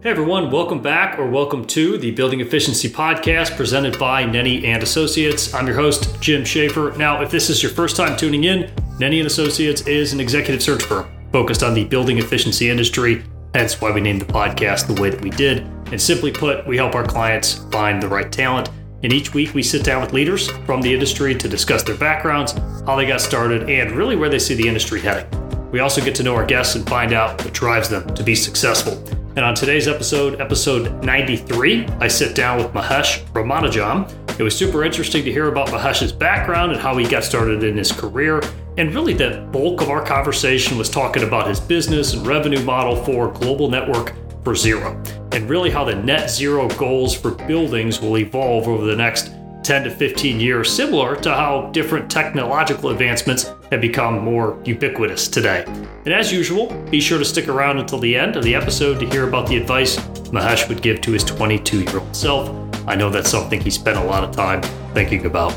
Hey everyone, welcome back or welcome to the Building Efficiency Podcast presented by Nenny & Associates. I'm your host, Jim Schaefer. Now, if this is your first time tuning in, Nenny & Associates is an executive search firm focused on the building efficiency industry. Hence why we named the podcast the way that we did. And simply put, we help our clients find the right talent. And each week we sit down with leaders from the industry to discuss their backgrounds, how they got started, and really where they see the industry heading. We also get to know our guests and find out what drives them to be successful. And on today's episode, episode 93, I sit down with Mahesh Ramanujam. It was super interesting to hear about Mahesh's background and how he got started in his career. And really the bulk of our conversation was talking about his business and revenue model for Global Network for Zero, and really how the net zero goals for buildings will evolve over the next 10 to 15 years, similar to how different technological advancements have become more ubiquitous today. And as usual, be sure to stick around until the end of the episode to hear about the advice Mahesh would give to his 22-year-old self. I know that's something he spent a lot of time thinking about.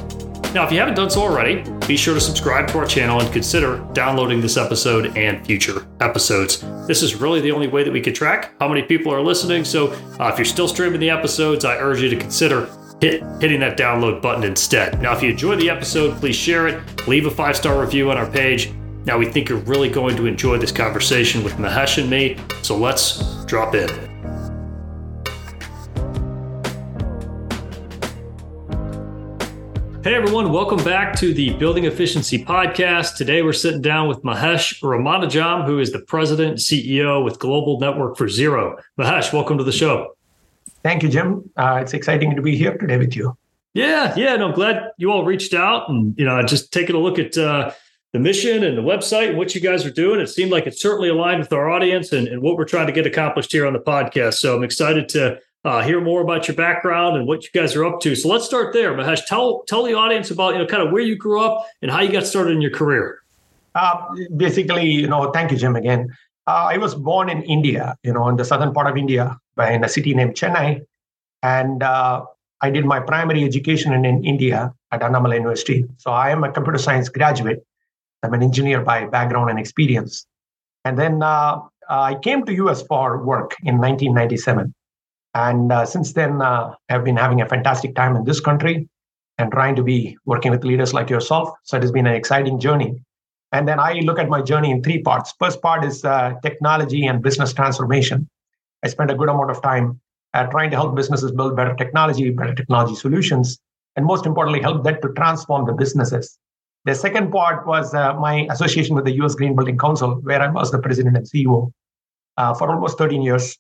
Now, if you haven't done so already, be sure to subscribe to our channel and consider downloading this episode and future episodes. This is really the only way that we can track how many people are listening. So if you're still streaming the episodes, I urge you to consider hitting that download button instead. Now, if you enjoy the episode, please share it. Leave a 5-star review on our page. Now, we think you're really going to enjoy this conversation with Mahesh and me. So let's drop in. Hey, everyone. Welcome back to the Building Efficiency Podcast. Today, we're sitting down with Mahesh Ramanujam, who is the president and CEO with Global Network for Zero. Mahesh, welcome to the show. Thank you, Jim. It's exciting to be here today with you. Yeah. No, I'm glad you all reached out and, just taking a look at the mission and the website and what you guys are doing. It seemed like it certainly aligned with our audience and what we're trying to get accomplished here on the podcast. So I'm excited to hear more about your background and what you guys are up to. So let's start there, Mahesh. Tell the audience about, kind of where you grew up and how you got started in your career. Thank you, Jim, again. I was born in India, in the southern part of India, in a city named Chennai. And I did my primary education in India at Annamalai University. So I am a computer science graduate. I'm an engineer by background and experience. And then I came to U.S. for work in 1997. And since then, I've been having a fantastic time in this country and trying to be working with leaders like yourself. So it has been an exciting journey. And then I look at my journey in three parts. First part is technology and business transformation. I spent a good amount of time trying to help businesses build better technology solutions, and most importantly, help that to transform the businesses. The second part was my association with the U.S. Green Building Council, where I was the president and CEO for almost 13 years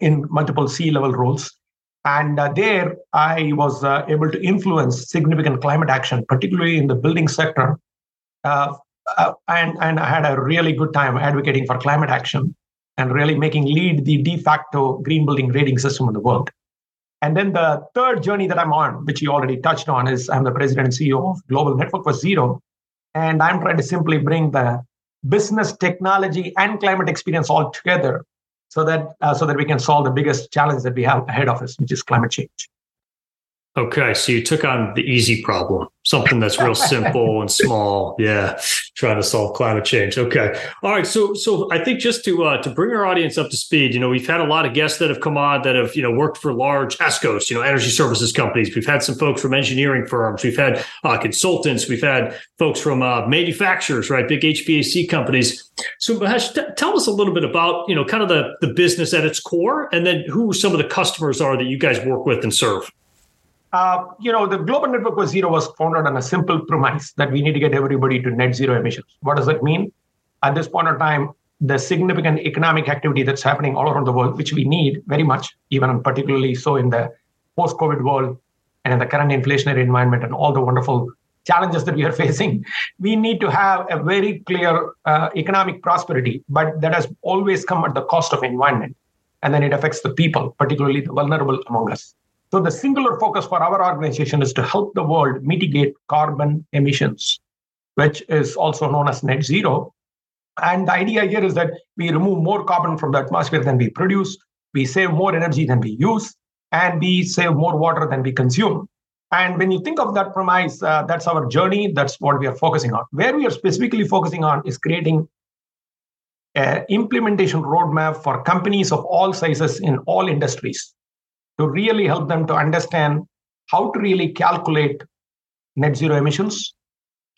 in multiple C-level roles. And there, I was able to influence significant climate action, particularly in the building sector, and I had a really good time advocating for climate action and really making LEED the de facto green building rating system in the world. And then the third journey that I'm on, which you already touched on, is I'm the president and CEO of Global Network for Zero. And I'm trying to simply bring the business, technology, and climate experience all together so that we can solve the biggest challenge that we have ahead of us, which is climate change. Okay, so you took on the easy problem, something that's real simple and small. Yeah, trying to solve climate change. Okay, all right. So I think just to bring our audience up to speed, we've had a lot of guests that have come on that have worked for large ESCOs, energy services companies. We've had some folks from engineering firms. We've had consultants. We've had folks from manufacturers, right? Big HVAC companies. So Mahesh, tell us a little bit about kind of the business at its core, and then who some of the customers are that you guys work with and serve. The Global Network for Zero was founded on a simple premise that we need to get everybody to net zero emissions. What does that mean? At this point in time, the significant economic activity that's happening all around the world, which we need very much, even particularly so in the post-COVID world and in the current inflationary environment and all the wonderful challenges that we are facing, we need to have a very clear economic prosperity, but that has always come at the cost of environment. And then it affects the people, particularly the vulnerable among us. So the singular focus for our organization is to help the world mitigate carbon emissions, which is also known as net zero. And the idea here is that we remove more carbon from the atmosphere than we produce, we save more energy than we use, and we save more water than we consume. And when you think of that premise, that's our journey, that's what we are focusing on. Where we are specifically focusing on is creating implementation roadmap for companies of all sizes in all industries to really help them to understand how to really calculate net zero emissions,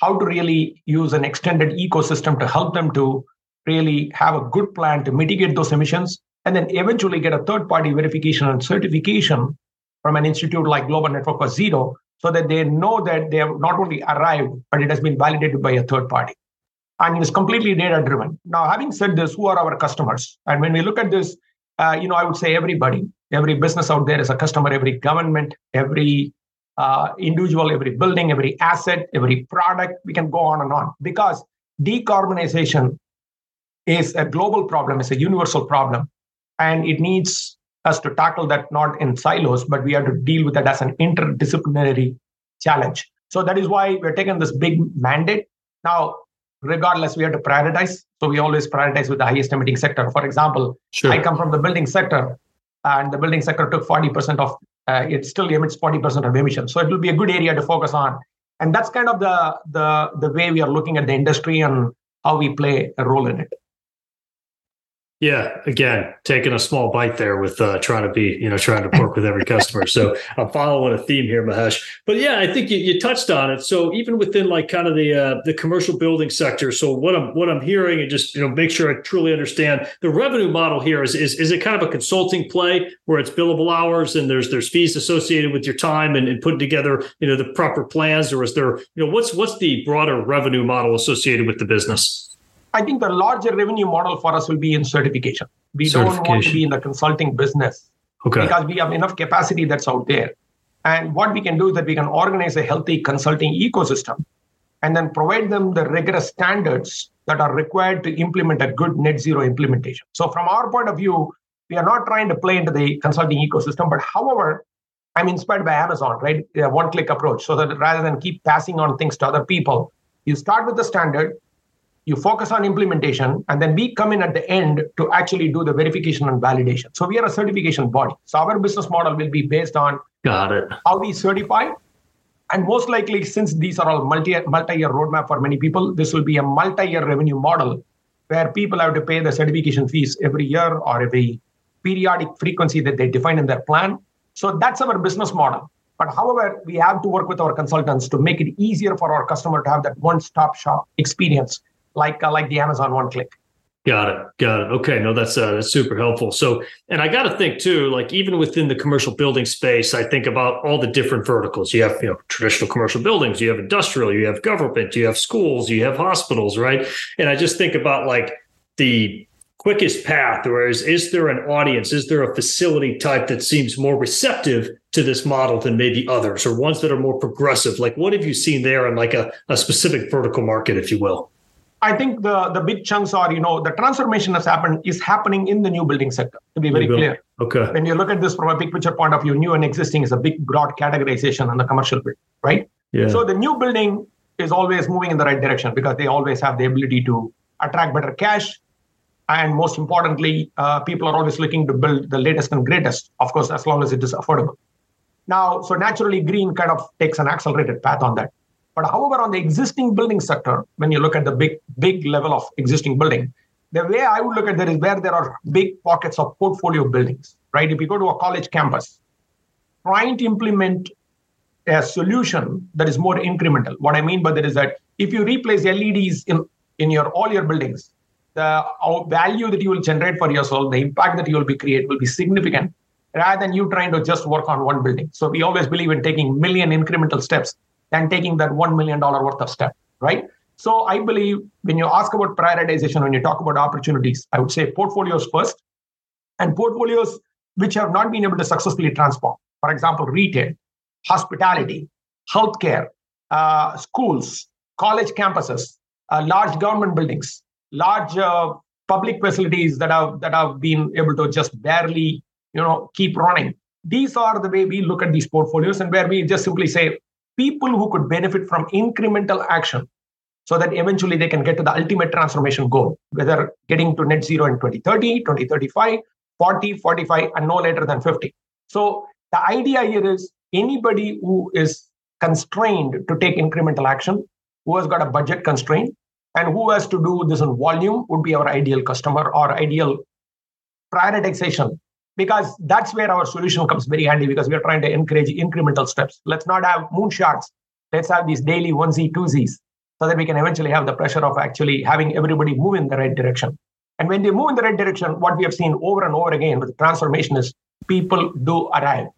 how to really use an extended ecosystem to help them to really have a good plan to mitigate those emissions, and then eventually get a third-party verification and certification from an institute like Global Network for Zero, so that they know that they have not only arrived, but it has been validated by a third party. And it is completely data-driven. Now, having said this, who are our customers? And when we look at this, I would say everybody, every business out there is a customer, every government, every individual, every building, every asset, every product. We can go on and on, because decarbonization is a global problem, it's a universal problem, and it needs us to tackle that not in silos, but we have to deal with that as an interdisciplinary challenge. So that is why we're taking this big mandate. Now, regardless, we have to prioritize. So we always prioritize with the highest emitting sector. For example, sure. I come from the building sector, and the building sector took 40% of, it still emits 40% of emissions. So it will be a good area to focus on. And that's kind of the way we are looking at the industry and how we play a role in it. Yeah, again, taking a small bite there with trying to work with every customer. So I'm following a theme here, Mahesh. But yeah, I think you touched on it. So even within like kind of the commercial building sector. So what I'm hearing, and just make sure I truly understand the revenue model here is it kind of a consulting play where it's billable hours and there's fees associated with your time and putting together the proper plans, or is there what's the broader revenue model associated with the business? I think the larger revenue model for us will be in certification. We don't want to be in the consulting business because we have enough capacity that's out there. And what we can do is that we can organize a healthy consulting ecosystem and then provide them the rigorous standards that are required to implement a good net zero implementation. So from our point of view, we are not trying to play into the consulting ecosystem, but however, I'm inspired by Amazon, right? One-click approach. So that rather than keep passing on things to other people, you start with the standard, you focus on implementation, and then we come in at the end to actually do the verification and validation. So we are a certification body. So our business model will be based on how we certify. And most likely, since these are all multi-year roadmap for many people, this will be a multi-year revenue model where people have to pay the certification fees every year or every periodic frequency that they define in their plan. So that's our business model. But however, we have to work with our consultants to make it easier for our customer to have that one-stop shop experience, like the Amazon one click. Got it. Okay. No, that's super helpful. So, and I got to think too, like even within the commercial building space, I think about all the different verticals. You have, traditional commercial buildings, you have industrial, you have government, you have schools, you have hospitals, right? And I just think about like the quickest path, or is there an audience? Is there a facility type that seems more receptive to this model than maybe others, or ones that are more progressive? Like what have you seen there in like a specific vertical market, if you will? I think the big chunks are, the transformation is happening in the new building sector, to be very clear. Okay. When you look at this from a big picture point of view, new and existing is a big broad categorization on the commercial building, right? Yeah. So the new building is always moving in the right direction because they always have the ability to attract better cash. And most importantly, people are always looking to build the latest and greatest, of course, as long as it is affordable. Now, so naturally, green kind of takes an accelerated path on that. But however, on the existing building sector, when you look at the big level of existing building, the way I would look at that is where there are big pockets of portfolio buildings, right? If you go to a college campus, trying to implement a solution that is more incremental. What I mean by that is that if you replace LEDs in all your buildings, the value that you will generate for yourself, the impact that you will create will be significant, rather than you trying to just work on one building. So we always believe in taking million incremental steps and taking that $1 million worth of step, right? So I believe when you ask about prioritization, when you talk about opportunities, I would say portfolios first, and portfolios which have not been able to successfully transform. For example, retail, hospitality, healthcare, schools, college campuses, large government buildings, large public facilities that have been able to just barely, keep running. These are the way we look at these portfolios, and where we just simply say, people who could benefit from incremental action so that eventually they can get to the ultimate transformation goal, whether getting to net zero in 2030, 2035, 40, 45, and no later than 50. So the idea here is anybody who is constrained to take incremental action, who has got a budget constraint, And who has to do this in volume would be our ideal customer or ideal prioritization, because that's where our solution comes very handy, because we are trying to encourage incremental steps. Let's not have moonshots. Let's have these daily onesie, twosies, so that we can eventually have the pressure of actually having everybody move in the right direction. And when they move in the right direction, what we have seen over and over again with transformation is people do arrive.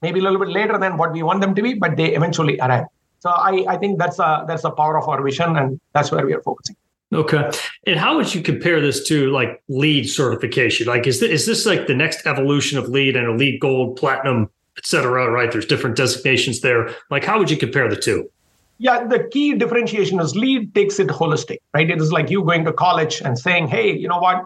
Maybe a little bit later than what we want them to be, but they eventually arrive. So I think that's the power of our vision, and that's where we are focusing. Okay. And how would you compare this to like LEED certification? Like, is this like the next evolution of LEED and a LEED Gold, Platinum, et cetera, right? There's different designations there. Like, how would you compare the two? Yeah, the key differentiation is LEED takes it holistic, right? It is like you going to college and saying, hey, you know what?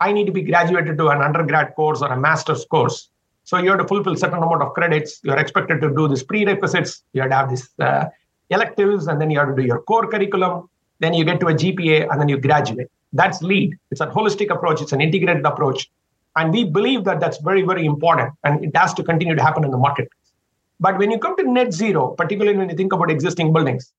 I need to be graduated to an undergrad course or a master's course. So you have to fulfill a certain amount of credits. You're expected to do these prerequisites. You have to have these electives, and then you have to do your core curriculum. Then you get to a GPA, and then you graduate. That's LEED. It's a holistic approach. It's an integrated approach. And we believe that that's very, very important. And it has to continue to happen in the market. But when you come to net zero, particularly when you think about existing buildings,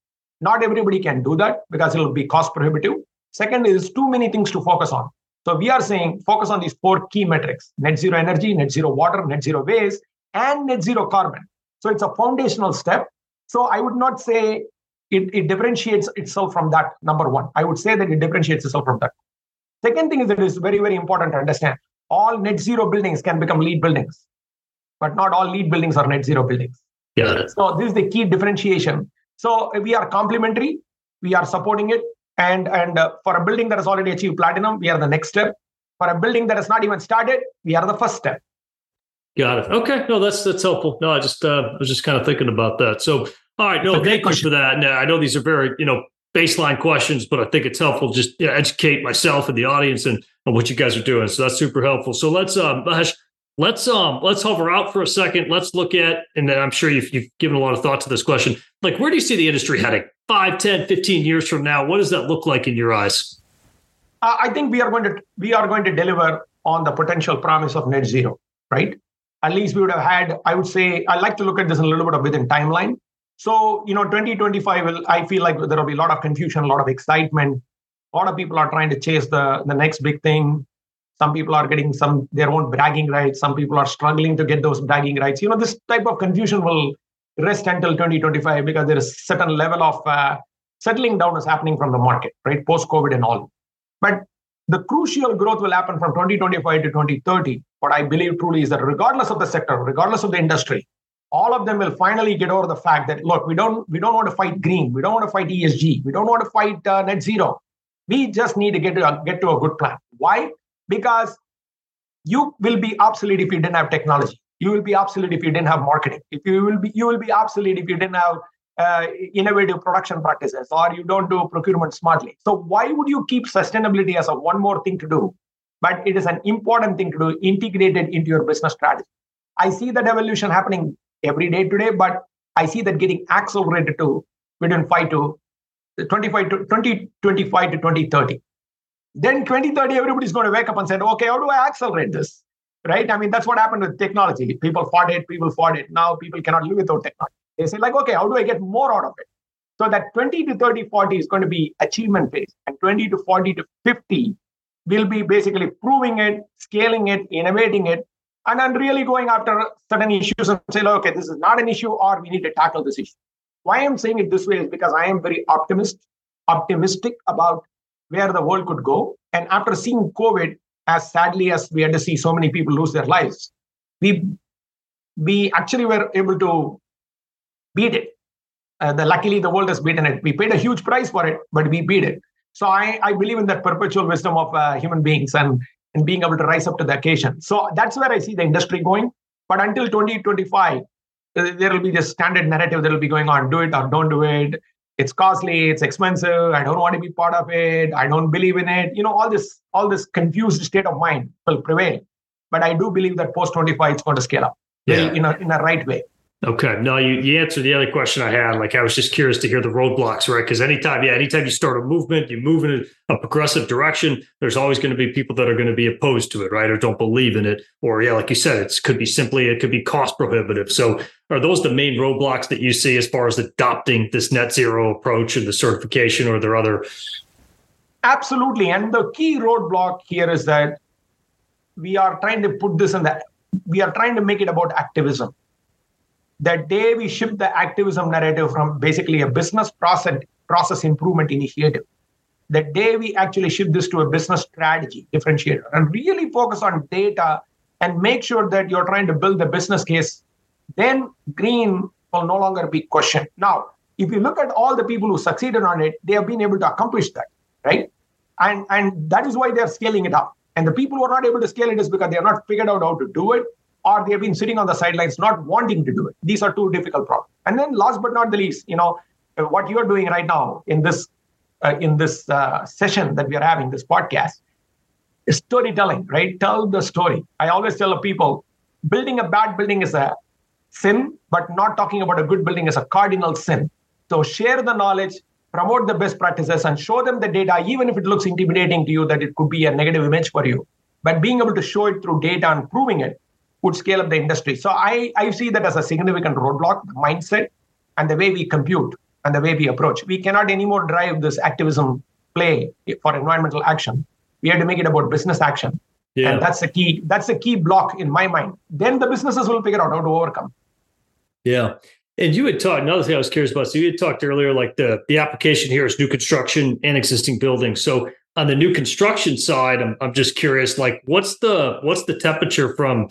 not everybody can do that because it will be cost prohibitive. Second is too many things to focus on. So we are saying focus on these four key metrics: net zero energy, net zero water, net zero waste, and net zero carbon. So it's a foundational step. So I would not say it differentiates itself from that, number one. I would say that it differentiates itself from that. Second thing is that it is very, very important to understand. All net zero buildings can become LEED buildings, but not all LEED buildings are net zero buildings. Yeah. So this is the key differentiation. So we are complementary. We are supporting it. And for a building that has already achieved platinum, we are the next step. For a building that has not even started, we are the first step. Got it. Okay. No, that's helpful. No, I just was just kind of thinking about that. So, all right. No, thank you for that. Now, I know these are very, baseline questions, but I think it's helpful just educate myself and the audience and what you guys are doing. So that's super helpful. So let's hover out for a second. Let's look at, and then I'm sure you've given a lot of thought to this question. Like, where do you see the industry heading 5, 10, 15 years from now? What does that look like in your eyes? I think we are going to deliver on the potential promise of net zero, right? At least we would have had, I would say, I like to look at this in a little bit of within timeline. So, 2025 will, I feel like there will be a lot of confusion, a lot of excitement. A lot of people are trying to chase the next big thing. Some people are getting their own bragging rights. Some people are struggling to get those bragging rights. This type of confusion will rest until 2025 because there is a certain level of settling down is happening from the market, right? Post-COVID and all. But the crucial growth will happen from 2025 to 2030. What I believe truly is that regardless of the sector, regardless of the industry, all of them will finally get over the fact that, look, we don't want to fight green. We don't want to fight ESG. We don't want to fight net zero. We just need to get to a good plan. Why? Because you will be obsolete if you didn't have technology. You will be obsolete if you didn't have marketing. You will be obsolete if you didn't have innovative production practices, or you don't do procurement smartly. So why would you keep sustainability as a one more thing to do? But it is an important thing to do, integrated into your business strategy. I see that evolution happening every day today, but I see that getting accelerated to between 2025 to 2030. Then 2030, everybody's going to wake up and say, okay, how do I accelerate this? Right? I mean, that's what happened with technology. People fought it. Now people cannot live without technology. They say like, okay, how do I get more out of it? So that 20 to 30, 40 is going to be achievement phase. And 20 to 40 to 50 will be basically proving it, scaling it, innovating it, and then really going after certain issues and say, okay, this is not an issue, or we need to tackle this issue. Why I'm saying it this way is because I am very optimistic about where the world could go. And after seeing COVID, as sadly as we had to see so many people lose their lives, we actually were able to beat it. Luckily, the world has beaten it. We paid a huge price for it, but we beat it. So I believe in that perpetual wisdom of human beings and being able to rise up to the occasion. So that's where I see the industry going. But until 2025, there will be this standard narrative that will be going on. Do it or don't do it. It's costly. It's expensive. I don't want to be part of it. I don't believe in it. All this confused state of mind will prevail. But I do believe that post 25, it's going to scale up in a right way. Okay. No, you answered the other question I had. Like, I was just curious to hear the roadblocks, right? Because anytime you start a movement, you move in a progressive direction, there's always going to be people that are going to be opposed to it, right? Or don't believe in it. Or like you said, it could be cost prohibitive. So are those the main roadblocks that you see as far as adopting this net zero approach and the certification, or are there other Absolutely. And the key roadblock here is that we are trying to put this in that. We are trying to make it about activism. That day we shift the activism narrative from basically a business process improvement initiative. That day we actually shift this to a business strategy differentiator and really focus on data and make sure that you're trying to build the business case, then green will no longer be questioned. Now, if you look at all the people who succeeded on it, they have been able to accomplish that, right? And that is why they're scaling it up. And the people who are not able to scale it is because they have not figured out how to do it, or they have been sitting on the sidelines not wanting to do it. These are two difficult problems. And then last but not the least, you know, what you're doing right now in this session that we are having, this podcast, is storytelling, right? Tell the story. I always tell people, building a bad building is a sin, but not talking about a good building is a cardinal sin. So share the knowledge, promote the best practices, and show them the data, even if it looks intimidating to you that it could be a negative image for you. But being able to show it through data and proving it would scale up the industry. So I see that as a significant roadblock, the mindset, and the way we compute, and the way we approach. We cannot anymore drive this activism play for environmental action. We have to make it about business action. Yeah. And that's the key block in my mind. Then the businesses will figure out how to overcome. Yeah. And you had talked, another thing I was curious about, so you had talked earlier, like the application here is new construction and existing buildings. So on the new construction side, I'm just curious, like what's the temperature from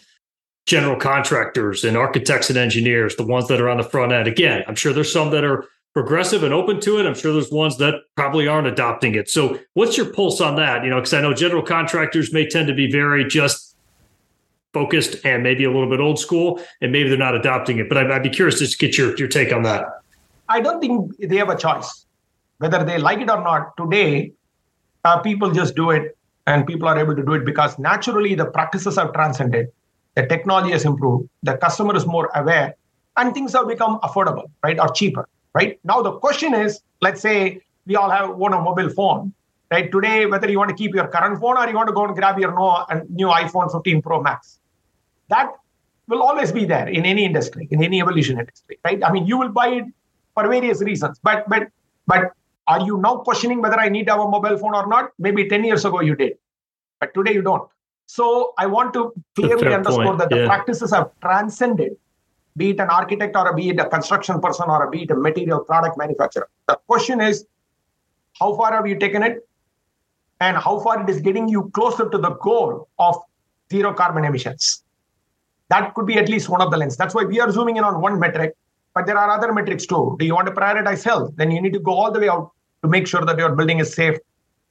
general contractors and architects and engineers, the ones that are on the front end? Again, I'm sure there's some that are progressive and open to it. I'm sure there's ones that probably aren't adopting it. So what's your pulse on that? You know, because I know general contractors may tend to be very just focused and maybe a little bit old school, and maybe they're not adopting it. But I'd be curious to get your take on that. I don't think they have a choice. Whether they like it or not, today, people just do it, and people are able to do it because naturally the practices have transcended. The technology has improved. The customer is more aware, and things have become affordable, right, or cheaper. Right now, the question is, let's say we all own a mobile phone, right? Today, whether you want to keep your current phone or you want to go and grab your new iPhone 15 Pro Max, that will always be there in any industry, in any evolution industry, right? I mean, you will buy it for various reasons, but are you now questioning whether I need to have a mobile phone or not? Maybe 10 years ago you did, but today you don't. So I want to clearly underscore that the practices have transcended. Be it an architect or be it a construction person or be it a material product manufacturer. The question is, how far have you taken it and how far it is getting you closer to the goal of zero carbon emissions? That could be at least one of the lenses. That's why we are zooming in on one metric, but there are other metrics too. Do you want to prioritize health? Then you need to go all the way out to make sure that your building is safe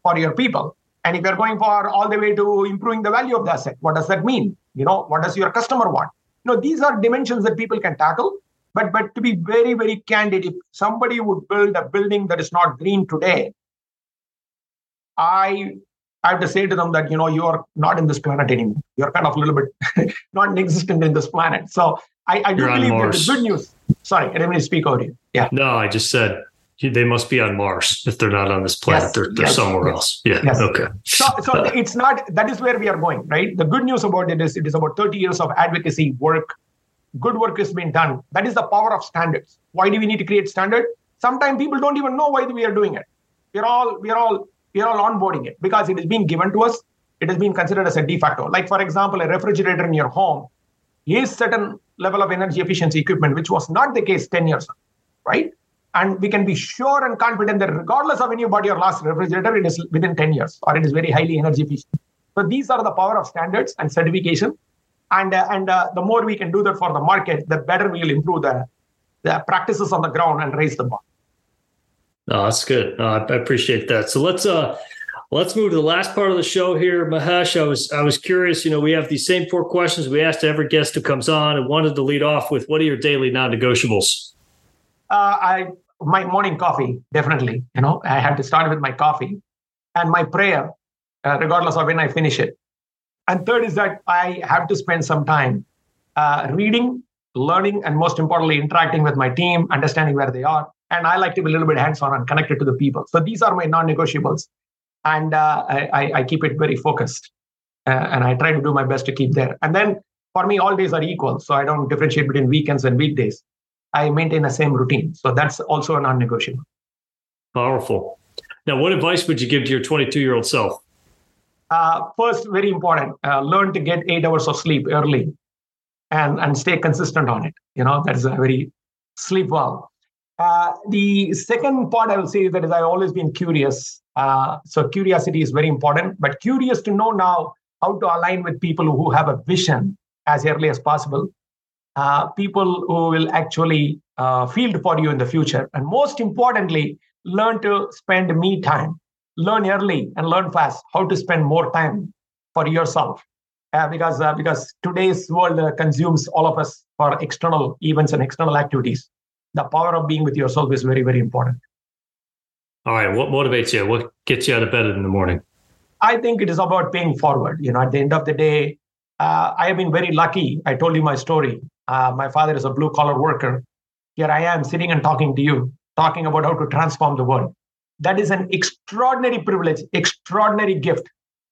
for your people. And if you're going for all the way to improving the value of the asset, what does that mean? You know, what does your customer want? No, these are dimensions that people can tackle, but to be very, very candid, if somebody would build a building that is not green today, I have to say to them that, you know, you are not in this planet anymore. You're kind of a little bit non-existent in this planet. So I do believe that the good news. Sorry, I didn't mean to speak over you. Yeah. No, I just said they must be on Mars if they're not on this planet. Yes, they're somewhere else. Yeah. Yes. Okay. So it's not, that is where we are going, right? The good news about it is about 30 years of advocacy work. Good work has been done. That is the power of standards. Why do we need to create standard? Sometimes people don't even know why we are doing it. We're all onboarding it because it is being given to us. It has been considered as a de facto. Like for example, a refrigerator in your home is certain level of energy efficiency equipment, which was not the case 10 years ago, right? And we can be sure and confident that regardless of when you bought your last refrigerator, it is within 10 years or it is very highly energy efficient. So these are the power of standards and certification. And the more we can do that for the market, the better we will improve the practices on the ground and raise the bar. No, that's good. I appreciate that. So let's move to the last part of the show here. Mahesh, I was curious, you know, we have these same four questions we asked every guest who comes on, and wanted to lead off with, what are your daily non-negotiables? My morning coffee, definitely. You know, I have to start with my coffee and my prayer, regardless of when I finish it. And third is that I have to spend some time reading, learning, and most importantly, interacting with my team, understanding where they are. And I like to be a little bit hands-on and connected to the people. So these are my non-negotiables. And I keep it very focused. And I try to do my best to keep there. And then for me, all days are equal. So I don't differentiate between weekends and weekdays. I maintain the same routine. So that's also a non-negotiable. Powerful. Now, what advice would you give to your 22-year-old self? First, very important, learn to get 8 hours of sleep early and stay consistent on it. You know, that's a very sleep well. The second part I will say is that I've always been curious. So curiosity is very important, but curious to know now how to align with people who have a vision as early as possible, people who will actually field for you in the future. And most importantly, learn to spend me time. Learn early and learn fast how to spend more time for yourself, because today's world consumes all of us for external events and external activities. The power of being with yourself is very, very important. All right. What motivates you? What gets you out of bed in the morning? I think it is about paying forward. You know, at the end of the day, I have been very lucky. I told you my story. My father is a blue-collar worker. Here I am sitting and talking to you, talking about how to transform the world. That is an extraordinary privilege, extraordinary gift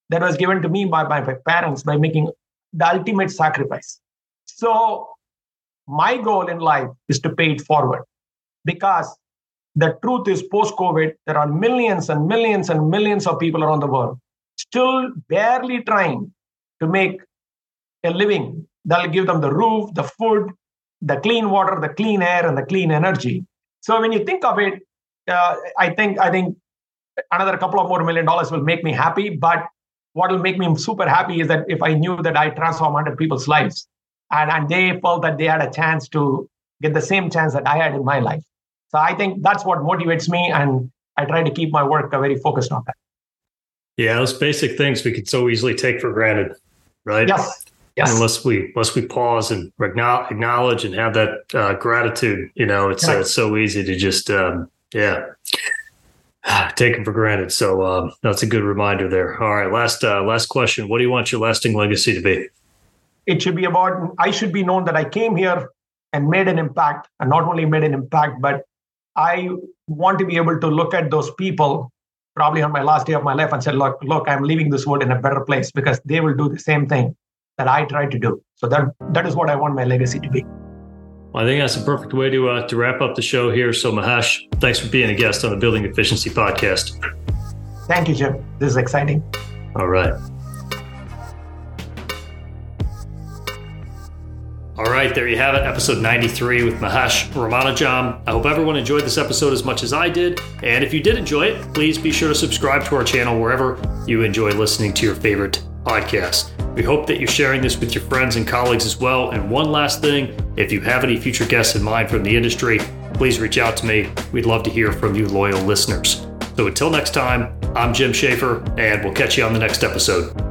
that was given to me by my parents by making the ultimate sacrifice. So my goal in life is to pay it forward, because the truth is, post-COVID, there are millions and millions and millions of people around the world still barely trying to make a living that'll give them the roof, the food, the clean water, the clean air, and the clean energy. So when you think of it, I think another couple of more $1 million will make me happy. But what will make me super happy is that if I knew that I transformed 100 people's lives and they felt that they had a chance to get the same chance that I had in my life. So I think that's what motivates me. And I try to keep my work very focused on that. Yeah, those basic things we could so easily take for granted, right? Yes. Yes. Unless we pause and acknowledge and have that gratitude, you know, it's so easy to just... taken for granted. So that's a good reminder there. All right. Last question. What do you want your lasting legacy to be? It should be about, I should be known that I came here and made an impact, and not only made an impact, but I want to be able to look at those people probably on my last day of my life and say, look, I'm leaving this world in a better place, because they will do the same thing that I tried to do. So that is what I want my legacy to be. I think that's a perfect way to wrap up the show here. So Mahesh, thanks for being a guest on the Building Efficiency Podcast. Thank you, Jim. This is exciting. All right. All right, there you have it. Episode 93 with Mahesh Ramanujam. I hope everyone enjoyed this episode as much as I did. And if you did enjoy it, please be sure to subscribe to our channel wherever you enjoy listening to your favorite podcast. We hope that you're sharing this with your friends and colleagues as well. And one last thing, if you have any future guests in mind from the industry, please reach out to me. We'd love to hear from you loyal listeners. So until next time, I'm Jim Schaefer, and we'll catch you on the next episode.